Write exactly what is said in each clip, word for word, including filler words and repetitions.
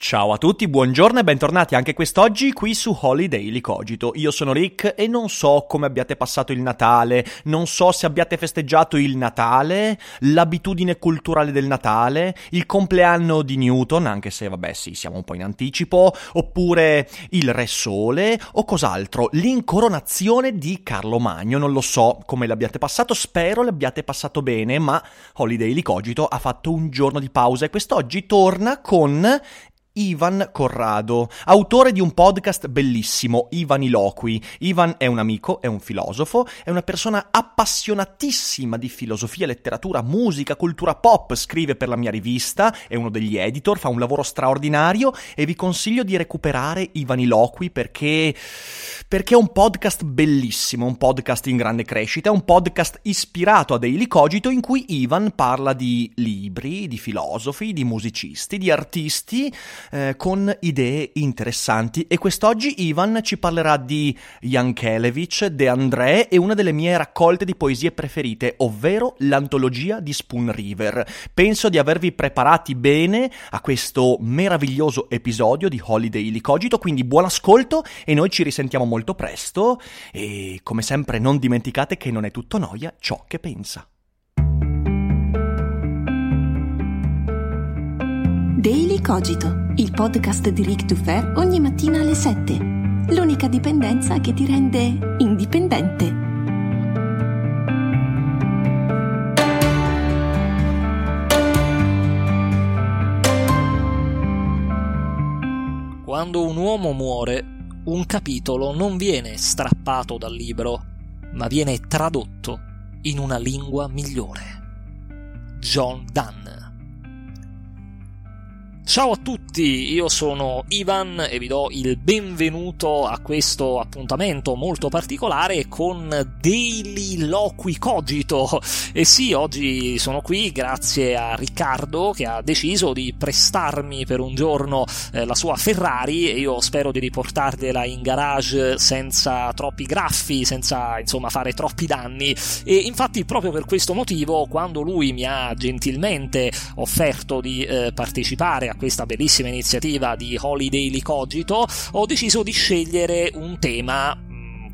Ciao a tutti, buongiorno e bentornati anche quest'oggi qui su Holiday Daily Cogito. Io sono Rick e non so come abbiate passato il Natale, non so se abbiate festeggiato il Natale, l'abitudine culturale del Natale, il compleanno di Newton, anche se vabbè sì, siamo un po' in anticipo, oppure il Re Sole o cos'altro, l'incoronazione di Carlo Magno. Non lo so come l'abbiate passato, spero l'abbiate passato bene, ma Holiday Daily Cogito ha fatto un giorno di pausa e quest'oggi torna con... Ivan Corrado, autore di un podcast bellissimo, Ivaniloqui. Ivan è un amico, è un filosofo, è una persona appassionatissima di filosofia, letteratura, musica, cultura pop, scrive per la mia rivista, è uno degli editor, fa un lavoro straordinario e vi consiglio di recuperare Ivaniloqui perché, perché è un podcast bellissimo, un podcast in grande crescita, è un podcast ispirato a Daily Cogito in cui Ivan parla di libri, di filosofi, di musicisti, di artisti... Eh, con idee interessanti e quest'oggi Ivan ci parlerà di Jankélévitch, De André e una delle mie raccolte di poesie preferite, ovvero l'antologia di Spoon River. Penso di avervi preparati bene a questo meraviglioso episodio di Holiday Daily Cogito, quindi buon ascolto e noi ci risentiamo molto presto e come sempre non dimenticate che non è tutto noia ciò che pensa. Daily Cogito, il podcast di Rick Dufer ogni mattina alle sette. L'unica dipendenza che ti rende indipendente. Quando un uomo muore, un capitolo non viene strappato dal libro, ma viene tradotto in una lingua migliore. John Donne. Ciao a tutti, io sono Ivan e vi do il benvenuto a questo appuntamento molto particolare con Daily Loqui Cogito. E sì, oggi sono qui grazie a Riccardo che ha deciso di prestarmi per un giorno eh, la sua Ferrari e io spero di riportargliela in garage senza troppi graffi, senza insomma fare troppi danni. E infatti proprio per questo motivo, quando lui mi ha gentilmente offerto di eh, partecipare a questa bellissima iniziativa di Holiday Daily Cogito, ho deciso di scegliere un tema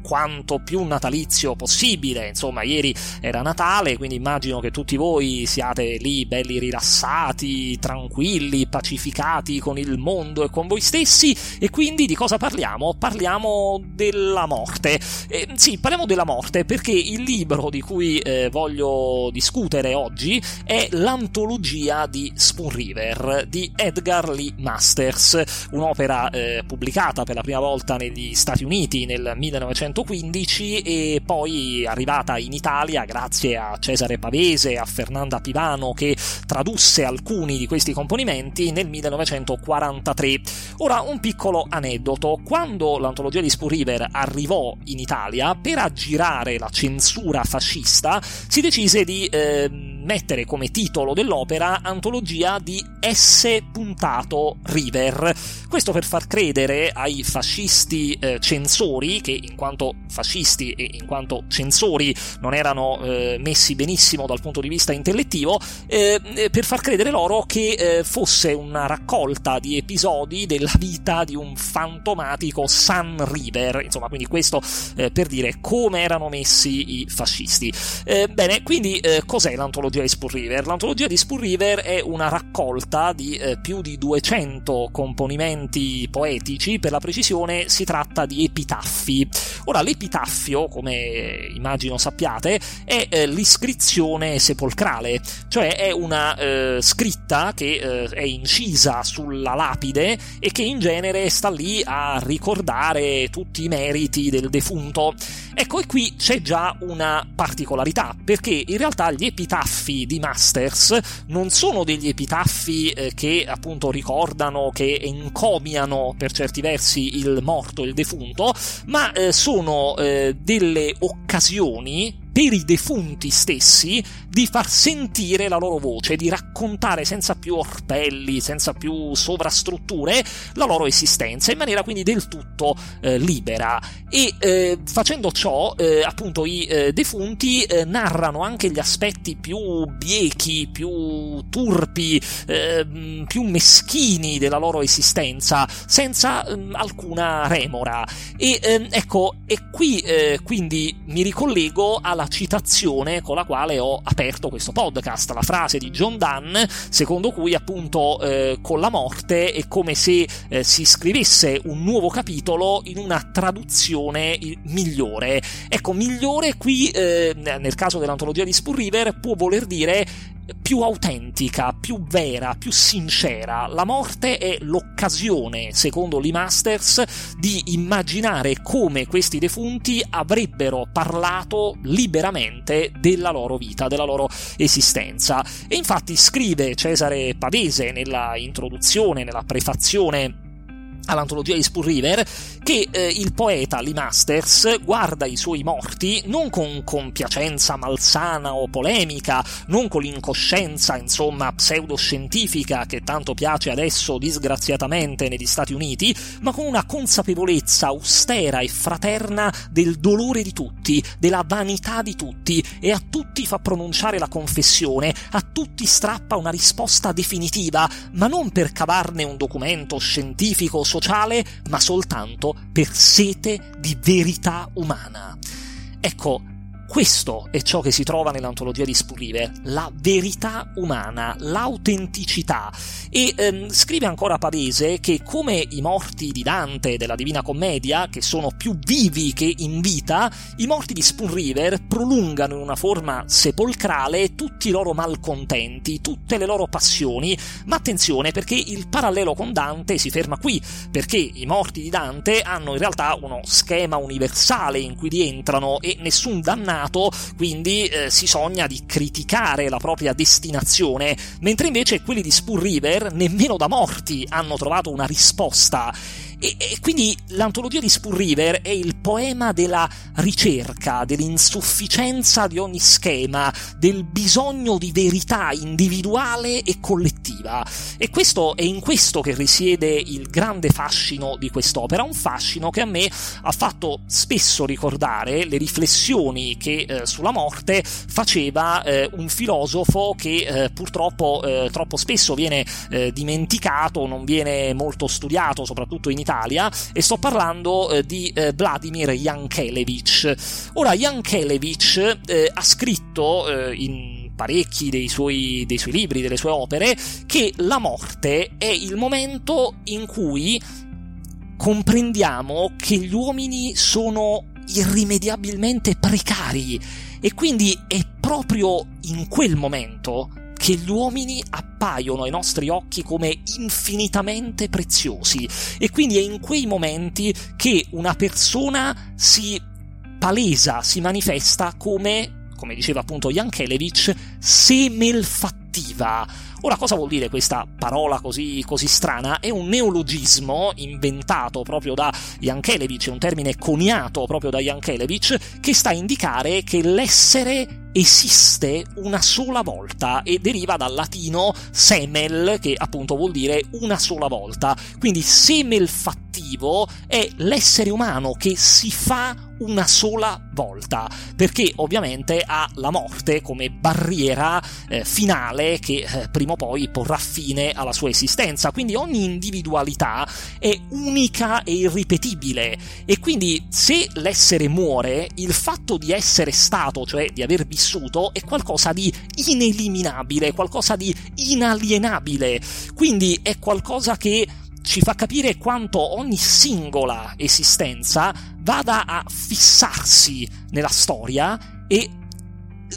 quanto più natalizio possibile. Insomma, ieri era Natale, quindi immagino che tutti voi siate lì belli rilassati, tranquilli, pacificati con il mondo e con voi stessi. E quindi di cosa parliamo? Parliamo della morte. Eh, sì, parliamo della morte perché il libro di cui eh, voglio discutere oggi è l'antologia di Spoon River di Edgar Lee Masters, un'opera eh, pubblicata per la prima volta negli Stati Uniti nel millenovecentoquindici e poi arrivata in Italia grazie a Cesare Pavese e a Fernanda Pivano che tradusse alcuni di questi componimenti nel millenovecentoquarantatré. Ora un piccolo aneddoto: quando l'antologia di Spoon River arrivò in Italia, per aggirare la censura fascista si decise di eh, mettere come titolo dell'opera antologia di S. River, questo per far credere ai fascisti eh, censori che in quanto fascisti e in quanto censori non erano eh, messi benissimo dal punto di vista intellettivo, eh, per far credere loro che eh, fosse una raccolta di episodi della vita di un fantomatico Sun River, insomma, quindi questo eh, per dire come erano messi i fascisti. Eh, bene, quindi eh, cos'è l'antologia di Spoon River? L'antologia di Spoon River è una raccolta di eh, più di duecento componimenti poetici, per la precisione si tratta di epitaffi. Ora, l'epitaffio, come immagino sappiate, è eh, l'iscrizione sepolcrale, cioè è una eh, scritta che eh, è incisa sulla lapide e che in genere sta lì a ricordare tutti i meriti del defunto. Ecco, e qui c'è già una particolarità, perché in realtà gli epitaffi epitaffi di Masters non sono degli epitaffi eh, che appunto ricordano, che encomiano per certi versi il morto, il defunto, ma eh, sono eh, delle occasioni per i defunti stessi di far sentire la loro voce, di raccontare senza più orpelli, senza più sovrastrutture, la loro esistenza, in maniera quindi del tutto eh, libera. E eh, facendo ciò, eh, appunto, i eh, defunti eh, narrano anche gli aspetti più biechi, più turpi, eh, più meschini della loro esistenza, senza eh, alcuna remora. E eh, ecco, e qui eh, quindi mi ricollego alla citazione con la quale ho aperto questo podcast, la frase di John Donne secondo cui appunto eh, con la morte è come se eh, si scrivesse un nuovo capitolo in una traduzione migliore. Ecco, migliore qui eh, nel caso dell'antologia di Spoon River può voler dire più autentica, più vera, più sincera. La morte è l'occasione, secondo Lee Masters, di immaginare come questi defunti avrebbero parlato liberamente della loro vita, della loro esistenza. E infatti scrive Cesare Pavese nella introduzione, nella prefazione all'antologia di Spoon River, che eh, il poeta Lee Masters guarda i suoi morti non con compiacenza malsana o polemica, non con l'incoscienza insomma pseudoscientifica che tanto piace adesso disgraziatamente negli Stati Uniti, ma con una consapevolezza austera e fraterna del dolore di tutti, della vanità di tutti, e a tutti fa pronunciare la confessione, a tutti strappa una risposta definitiva, ma non per cavarne un documento scientifico sociale, ma soltanto per sete di verità umana. Ecco, questo è ciò che si trova nell'antologia di Spoon River, la verità umana, l'autenticità. E ehm, scrive ancora Pavese che, come i morti di Dante della Divina Commedia, che sono più vivi che in vita, i morti di Spoon River prolungano in una forma sepolcrale tutti i loro malcontenti, tutte le loro passioni. Ma attenzione, perché il parallelo con Dante si ferma qui, perché i morti di Dante hanno in realtà uno schema universale in cui rientrano e nessun dannato quindi eh, si sogna di criticare la propria destinazione, mentre invece quelli di Spoon River nemmeno da morti hanno trovato una risposta. E, e quindi l'antologia di Spoon River è il poema della ricerca, dell'insufficienza di ogni schema, del bisogno di verità individuale e collettiva. E questo è in questo che risiede il grande fascino di quest'opera, un fascino che a me ha fatto spesso ricordare le riflessioni che eh, sulla morte faceva eh, un filosofo che eh, purtroppo eh, troppo spesso viene eh, dimenticato, non viene molto studiato, soprattutto in Italia, e sto parlando eh, di eh, Vladimir Jankélévitch. Ora, Jankélévitch eh, ha scritto eh, in parecchi dei suoi, dei suoi libri, delle sue opere, che la morte è il momento in cui comprendiamo che gli uomini sono irrimediabilmente precari, e quindi è proprio in quel momento che gli uomini appaiono ai nostri occhi come infinitamente preziosi, e quindi è in quei momenti che una persona si palesa, si manifesta come, come diceva appunto Jankélévitch, semelfattiva. Ora, cosa vuol dire questa parola così, così strana? È un neologismo inventato proprio da Jankélévitch, è un termine coniato proprio da Jankélévitch, che sta a indicare che l'essere esiste una sola volta, e deriva dal latino semel, che appunto vuol dire una sola volta. Quindi semelfattivo è l'essere umano che si fa una sola volta, perché ovviamente ha la morte come barriera eh, finale che eh, prima o poi porrà fine alla sua esistenza. Quindi ogni individualità è unica e irripetibile, e quindi se l'essere muore, il fatto di essere stato, cioè di aver bisogno è qualcosa di ineliminabile, qualcosa di inalienabile. Quindi è qualcosa che ci fa capire quanto ogni singola esistenza vada a fissarsi nella storia e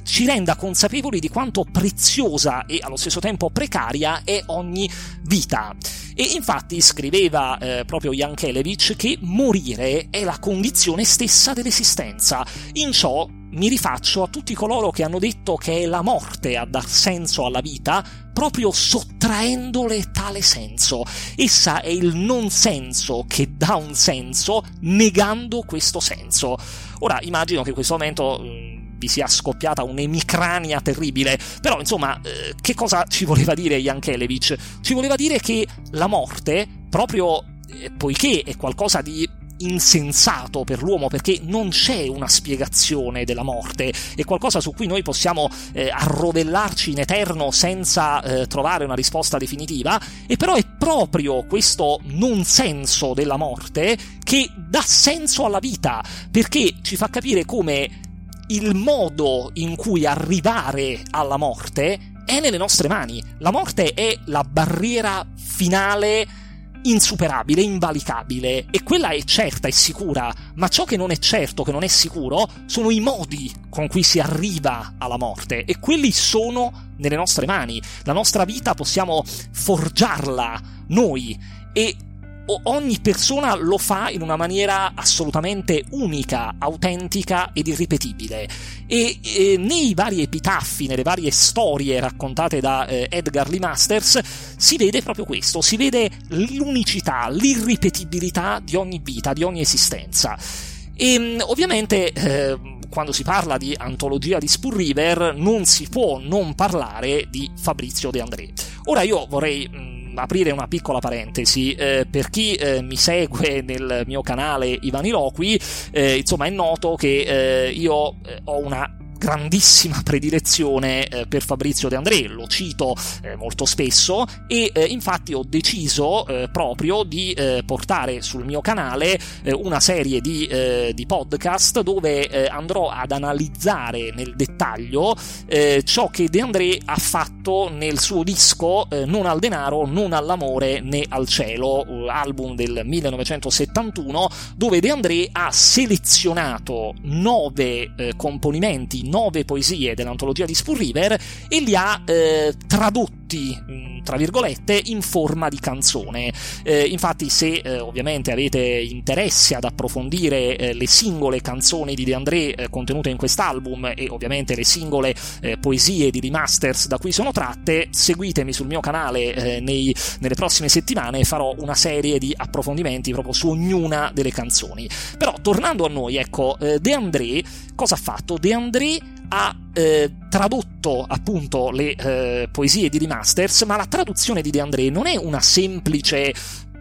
ci renda consapevoli di quanto preziosa e allo stesso tempo precaria è ogni vita. E infatti scriveva eh, proprio Jankélévitch che morire è la condizione stessa dell'esistenza. In ciò mi rifaccio a tutti coloro che hanno detto che è la morte a dar senso alla vita, proprio sottraendole tale senso. Essa è il non senso che dà un senso, negando questo senso. Ora, immagino che in questo momento mh, vi sia scoppiata un'emicrania terribile, però insomma, eh, che cosa ci voleva dire Jankélévitch? Ci voleva dire che la morte, proprio eh, poiché è qualcosa di insensato per l'uomo, perché non c'è una spiegazione della morte, è qualcosa su cui noi possiamo eh, arrovellarci in eterno senza eh, trovare una risposta definitiva, e però è proprio questo non senso della morte che dà senso alla vita, perché ci fa capire come il modo in cui arrivare alla morte è nelle nostre mani. La morte è la barriera finale, insuperabile, invalicabile, e quella è certa, è sicura, ma ciò che non è certo, che non è sicuro, sono i modi con cui si arriva alla morte, e quelli sono nelle nostre mani. La nostra vita possiamo forgiarla noi, e ogni persona lo fa in una maniera assolutamente unica, autentica ed irripetibile. E, e nei vari epitaffi, nelle varie storie raccontate da eh, Edgar Lee Masters, si vede proprio questo, si vede l'unicità, l'irripetibilità di ogni vita, di ogni esistenza. E ovviamente eh, quando si parla di antologia di Spoon River non si può non parlare di Fabrizio De André. Ora io vorrei aprire una piccola parentesi. Eh, per chi eh, mi segue nel mio canale Ivaniloqui, eh, insomma è noto che eh, io eh, ho una grandissima predilezione eh, per Fabrizio De André, lo cito eh, molto spesso, e eh, infatti ho deciso eh, proprio di eh, portare sul mio canale eh, una serie di, eh, di podcast dove eh, andrò ad analizzare nel dettaglio eh, ciò che De André ha fatto nel suo disco eh, Non al denaro, non all'amore né al cielo, album del millenovecentosettantuno, dove De André ha selezionato nove eh, componimenti, nove poesie dell'antologia di Spoon River, e li ha eh, tradotti tra virgolette in forma di canzone. Eh, infatti se eh, ovviamente avete interessi ad approfondire eh, le singole canzoni di De André eh, contenute in quest'album, e ovviamente le singole eh, poesie di Lee Masters da cui sono tratte, seguitemi sul mio canale eh, nei, nelle prossime settimane, farò una serie di approfondimenti proprio su ognuna delle canzoni. Però tornando a noi, ecco, eh, De André cosa ha fatto? De André ha eh, tradotto appunto le eh, poesie di Lee Masters, ma la traduzione di De André non è una semplice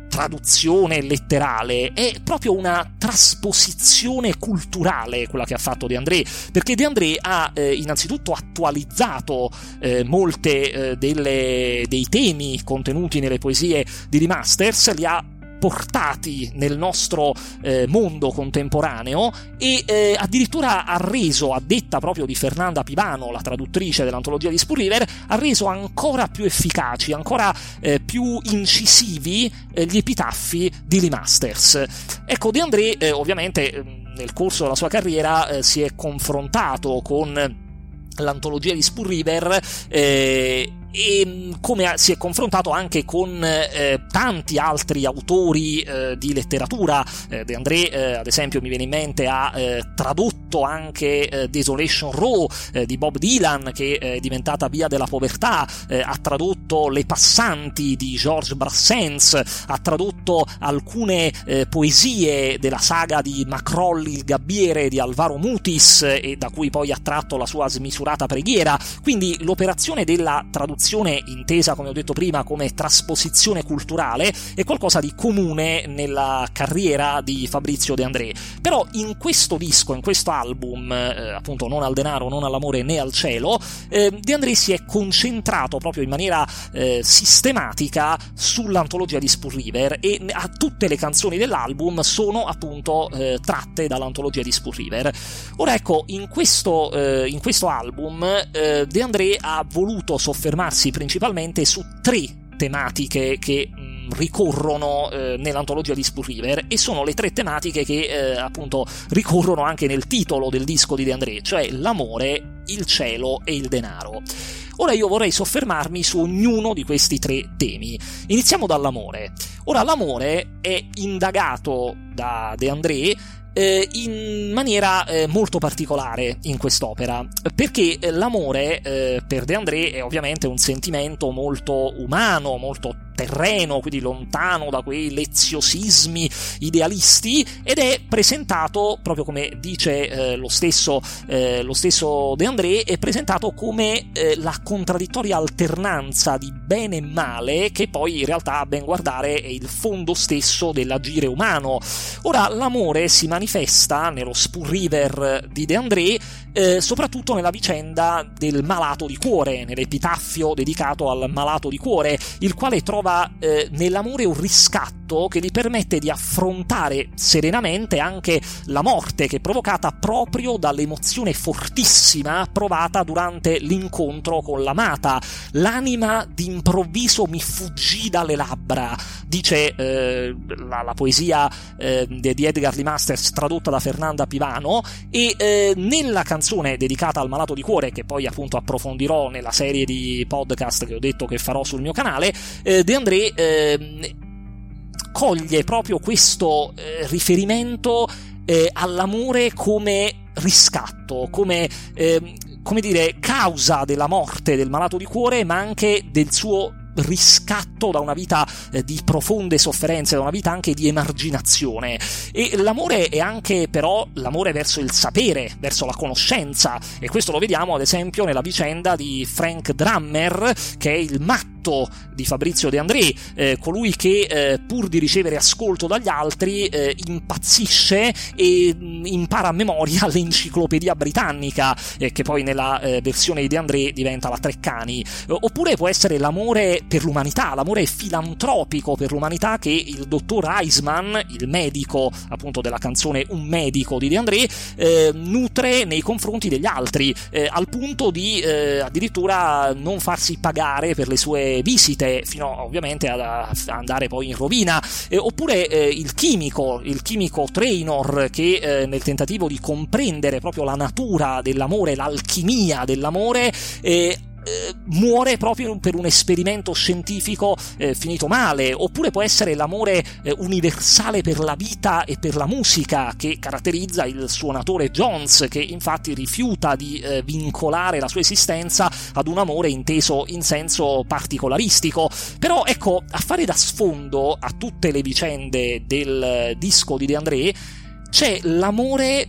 traduzione letterale, è proprio una trasposizione culturale quella che ha fatto De André, perché De André ha eh, innanzitutto attualizzato eh, molte eh, delle, dei temi contenuti nelle poesie di Lee Masters, li ha portati nel nostro eh, mondo contemporaneo, e eh, addirittura ha reso, a detta proprio di Fernanda Pivano, la traduttrice dell'antologia di Spoon River, ha reso ancora più efficaci, ancora eh, più incisivi eh, gli epitaffi di Lee Masters. Ecco, De André eh, ovviamente nel corso della sua carriera eh, si è confrontato con l'antologia di Spoon River, eh, e come si è confrontato anche con eh, tanti altri autori eh, di letteratura. eh, De André eh, ad esempio mi viene in mente, ha eh, tradotto anche eh, Desolation Row eh, di Bob Dylan, che eh, è diventata Via della povertà, eh, ha tradotto Le passanti di George Brassens, ha tradotto alcune eh, poesie della saga di Macroll il gabbiere di Alvaro Mutis, eh, e da cui poi ha tratto la sua smisurata preghiera. Quindi l'operazione della traduzione, intesa come ho detto prima come trasposizione culturale, è qualcosa di comune nella carriera di Fabrizio De André. Però in questo disco, in questo album, eh, appunto Non al denaro, non all'amore né al cielo, eh, De André si è concentrato proprio in maniera eh, sistematica sull'antologia di Spoon River, e a tutte le canzoni dell'album sono appunto eh, tratte dall'antologia di Spoon River. Ora ecco, in questo, eh, in questo album eh, De André ha voluto soffermarsi principalmente su tre tematiche che mh, ricorrono eh, nell'antologia di Spoon River, e sono le tre tematiche che eh, appunto ricorrono anche nel titolo del disco di De André, cioè l'amore, il cielo e il denaro. Ora io vorrei soffermarmi su ognuno di questi tre temi. Iniziamo dall'amore. Ora, l'amore è indagato da De André eh, in maniera eh, molto particolare in quest'opera, perché l'amore eh, per De André è ovviamente un sentimento molto umano, molto terreno, quindi lontano da quei leziosismi idealisti, ed è presentato, proprio come dice eh, lo stesso eh, lo stesso De André, è presentato come eh, la contraddittoria alternanza di bene e male, che poi in realtà a ben guardare è il fondo stesso dell'agire umano. Ora, l'amore si manifesta nello Spoon River di De André eh, soprattutto nella vicenda del malato di cuore, nell'epitaffio dedicato al malato di cuore, il quale trova Eh, nell'amore un riscatto che gli permette di affrontare serenamente anche la morte, che è provocata proprio dall'emozione fortissima provata durante l'incontro con l'amata. L'anima d'improvviso mi fuggì dalle labbra, dice eh, la, la poesia eh, di Edgar Lee Masters tradotta da Fernanda Pivano, e eh, nella canzone dedicata al malato di cuore, che poi appunto approfondirò nella serie di podcast che ho detto che farò sul mio canale, eh, De André eh, coglie proprio questo eh, riferimento eh, all'amore come riscatto, come, eh, come dire, causa della morte del malato di cuore, ma anche del suo riscatto da una vita eh, di profonde sofferenze, da una vita anche di emarginazione. E l'amore è anche però l'amore verso il sapere, verso la conoscenza, e questo lo vediamo ad esempio nella vicenda di Frank Drummer, che è il matto di Fabrizio De André, eh, colui che eh, pur di ricevere ascolto dagli altri eh, impazzisce e impara a memoria l'enciclopedia britannica, eh, che poi nella eh, versione di De André diventa la Treccani. Eh, oppure può essere l'amore per l'umanità, l'amore filantropico per l'umanità, che il dottor Eisman, il medico appunto della canzone Un medico di De André, eh, nutre nei confronti degli altri, eh, al punto di eh, addirittura non farsi pagare per le sue visite, fino ovviamente ad andare poi in rovina. Eh, oppure eh, il chimico, il chimico Trainor, che eh, nel tentativo di comprendere proprio la natura dell'amore, l'alchimia dell'amore, eh, eh, muore proprio per un esperimento scientifico eh, finito male. Oppure può essere l'amore eh, universale per la vita e per la musica, che caratterizza il suonatore Jones, che infatti rifiuta di eh, vincolare la sua esistenza ad un amore inteso in senso particolaristico. Però ecco, a fare da sfondo a tutte le vicende del disco di De André c'è l'amore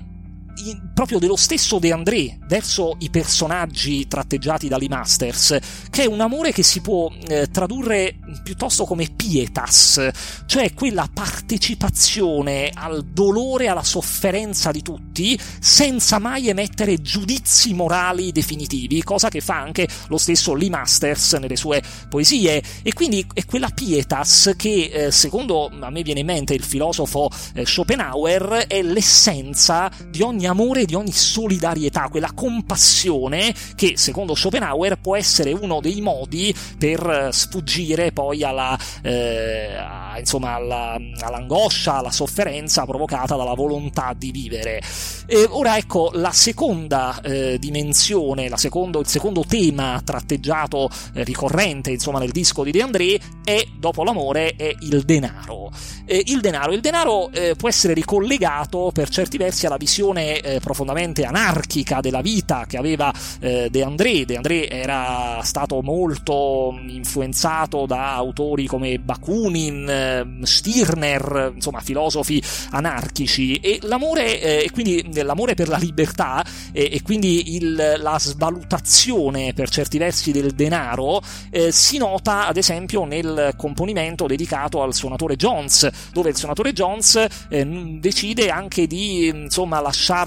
proprio dello stesso De André verso i personaggi tratteggiati da Lee Masters, che è un amore che si può eh, tradurre piuttosto come pietas, cioè quella partecipazione al dolore, alla sofferenza di tutti, senza mai emettere giudizi morali definitivi, cosa che fa anche lo stesso Lee Masters nelle sue poesie. E quindi è quella pietas che eh, secondo a me viene in mente il filosofo eh, Schopenhauer, è l'essenza di ogni amore, di ogni solidarietà, quella compassione che secondo Schopenhauer può essere uno dei modi per sfuggire poi alla eh, a, insomma alla, all'angoscia, alla sofferenza provocata dalla volontà di vivere. E ora ecco la seconda eh, dimensione, la secondo, il secondo tema tratteggiato eh, ricorrente insomma nel disco di De André, è dopo l'amore è il denaro. Eh, il denaro, il denaro eh, può essere ricollegato per certi versi alla visione Eh, profondamente anarchica della vita che aveva eh, De André. De André era stato molto influenzato da autori come Bakunin, eh, Stirner, insomma filosofi anarchici, e l'amore eh, e quindi l'amore per la libertà eh, e quindi il, la svalutazione per certi versi del denaro eh, si nota ad esempio nel componimento dedicato al suonatore Jones, dove il suonatore Jones eh, decide anche di insomma lasciare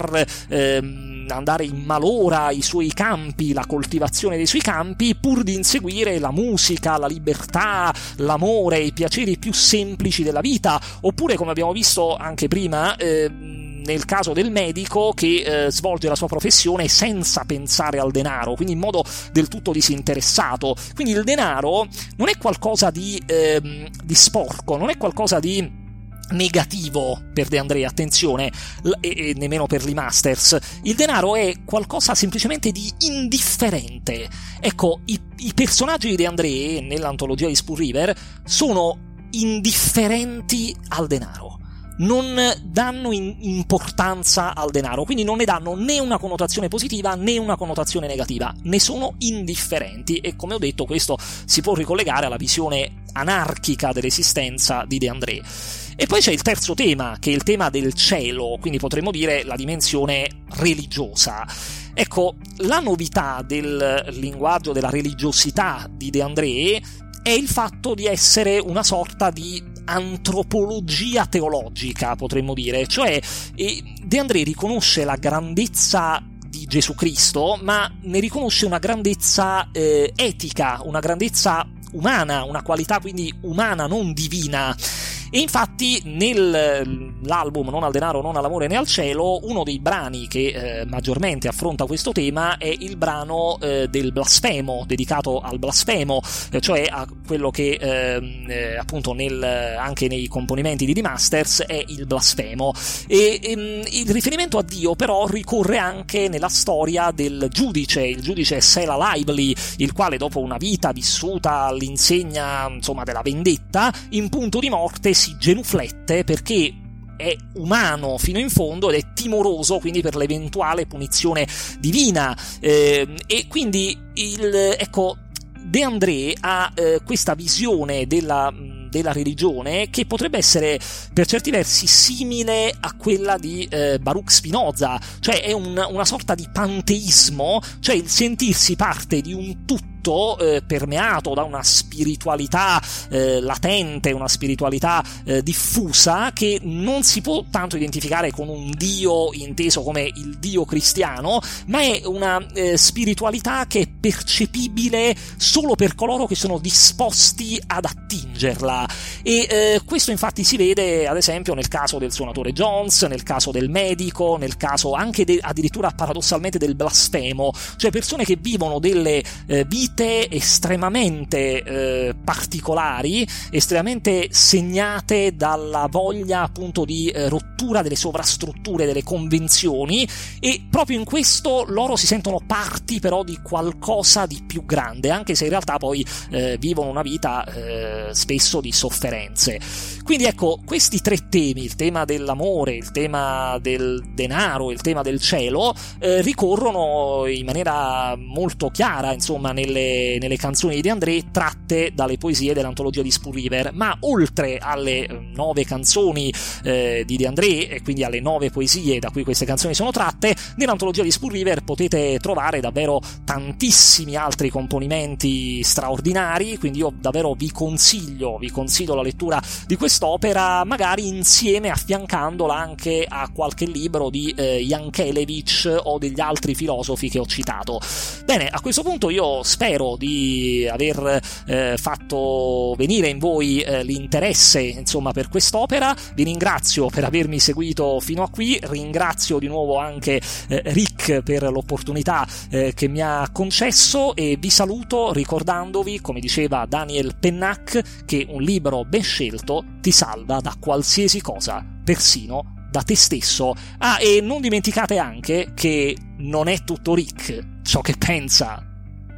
Ehm, andare in malora i suoi campi, la coltivazione dei suoi campi, pur di inseguire la musica, la libertà, l'amore, i piaceri più semplici della vita. Oppure, come abbiamo visto anche prima, ehm, nel caso del medico che eh, svolge la sua professione senza pensare al denaro, quindi in modo del tutto disinteressato. Quindi il denaro non è qualcosa di, ehm, di sporco, non è qualcosa di negativo per De André, attenzione, e, e nemmeno per Lee Masters. Il denaro è qualcosa semplicemente di indifferente. Ecco, i, i personaggi di De André nell'antologia di Spoon River sono indifferenti al denaro, non danno in importanza al denaro, quindi non ne danno né una connotazione positiva né una connotazione negativa, ne sono indifferenti, e come ho detto questo si può ricollegare alla visione anarchica dell'esistenza di De André. E poi c'è il terzo tema, che è il tema del cielo, quindi potremmo dire la dimensione religiosa. Ecco, la novità del linguaggio della religiosità di De André è il fatto di essere una sorta di antropologia teologica, potremmo dire, cioè De André riconosce la grandezza di Gesù Cristo, ma ne riconosce una grandezza eh, etica, una grandezza umana, una qualità quindi umana, non divina. E infatti nell'album Non al denaro, non all'amore né al cielo, uno dei brani che eh, maggiormente affronta questo tema è il brano eh, del blasfemo, dedicato al blasfemo, eh, cioè a quello che eh, appunto nel, anche nei componimenti di De Masters è il blasfemo. E, e il riferimento a Dio però ricorre anche nella storia del giudice, il giudice Sela Lively, il quale dopo una vita vissuta all'insegna, insomma, della vendetta, in punto di morte si genuflette perché è umano fino in fondo ed è timoroso quindi per l'eventuale punizione divina. Eh, e quindi il ecco De André ha eh, questa visione della della religione che potrebbe essere per certi versi simile a quella di eh, Baruch Spinoza, cioè è un, una sorta di panteismo, cioè il sentirsi parte di un tutto eh, permeato da una spiritualità eh, latente, una spiritualità eh, diffusa, che non si può tanto identificare con un Dio inteso come il Dio cristiano, ma è una eh, spiritualità che è percepibile solo per coloro che sono disposti ad attingerla. E eh, questo infatti si vede ad esempio nel caso del suonatore Jones, nel caso del medico, nel caso anche de- addirittura paradossalmente del blasfemo, cioè persone che vivono delle eh, vite estremamente eh, particolari, estremamente segnate dalla voglia appunto di eh, rottura delle sovrastrutture, delle convenzioni, e proprio in questo loro si sentono parti però di qualcosa di più grande, anche se in realtà poi eh, vivono una vita eh, spesso di sofferenze. Quindi ecco, questi tre temi, il tema dell'amore, il tema del denaro, il tema del cielo, eh, ricorrono in maniera molto chiara, insomma, nelle, nelle canzoni di De André tratte dalle poesie dell'antologia di Spoon River. Ma oltre alle nove canzoni eh, di De André, e quindi alle nove poesie da cui queste canzoni sono tratte, nell'antologia di Spoon River potete trovare davvero tantissimi altri componimenti straordinari, quindi io davvero vi consiglio vi consiglio la lettura di quest'opera, magari insieme, affiancandola anche a qualche libro di eh, Jankélévitch o degli altri filosofi che ho citato. Bene, a questo punto io spero di aver eh, fatto venire in voi eh, l'interesse, insomma, per quest'opera. Vi ringrazio per avermi seguito fino a qui, ringrazio di nuovo anche eh, Rick per l'opportunità eh, che mi ha concesso, e vi saluto ricordandovi, come diceva Daniel Pennac, che un libro ben scelto ti salva da qualsiasi cosa, persino da te stesso. Ah, e non dimenticate anche che non è tutto Rick ciò che pensa.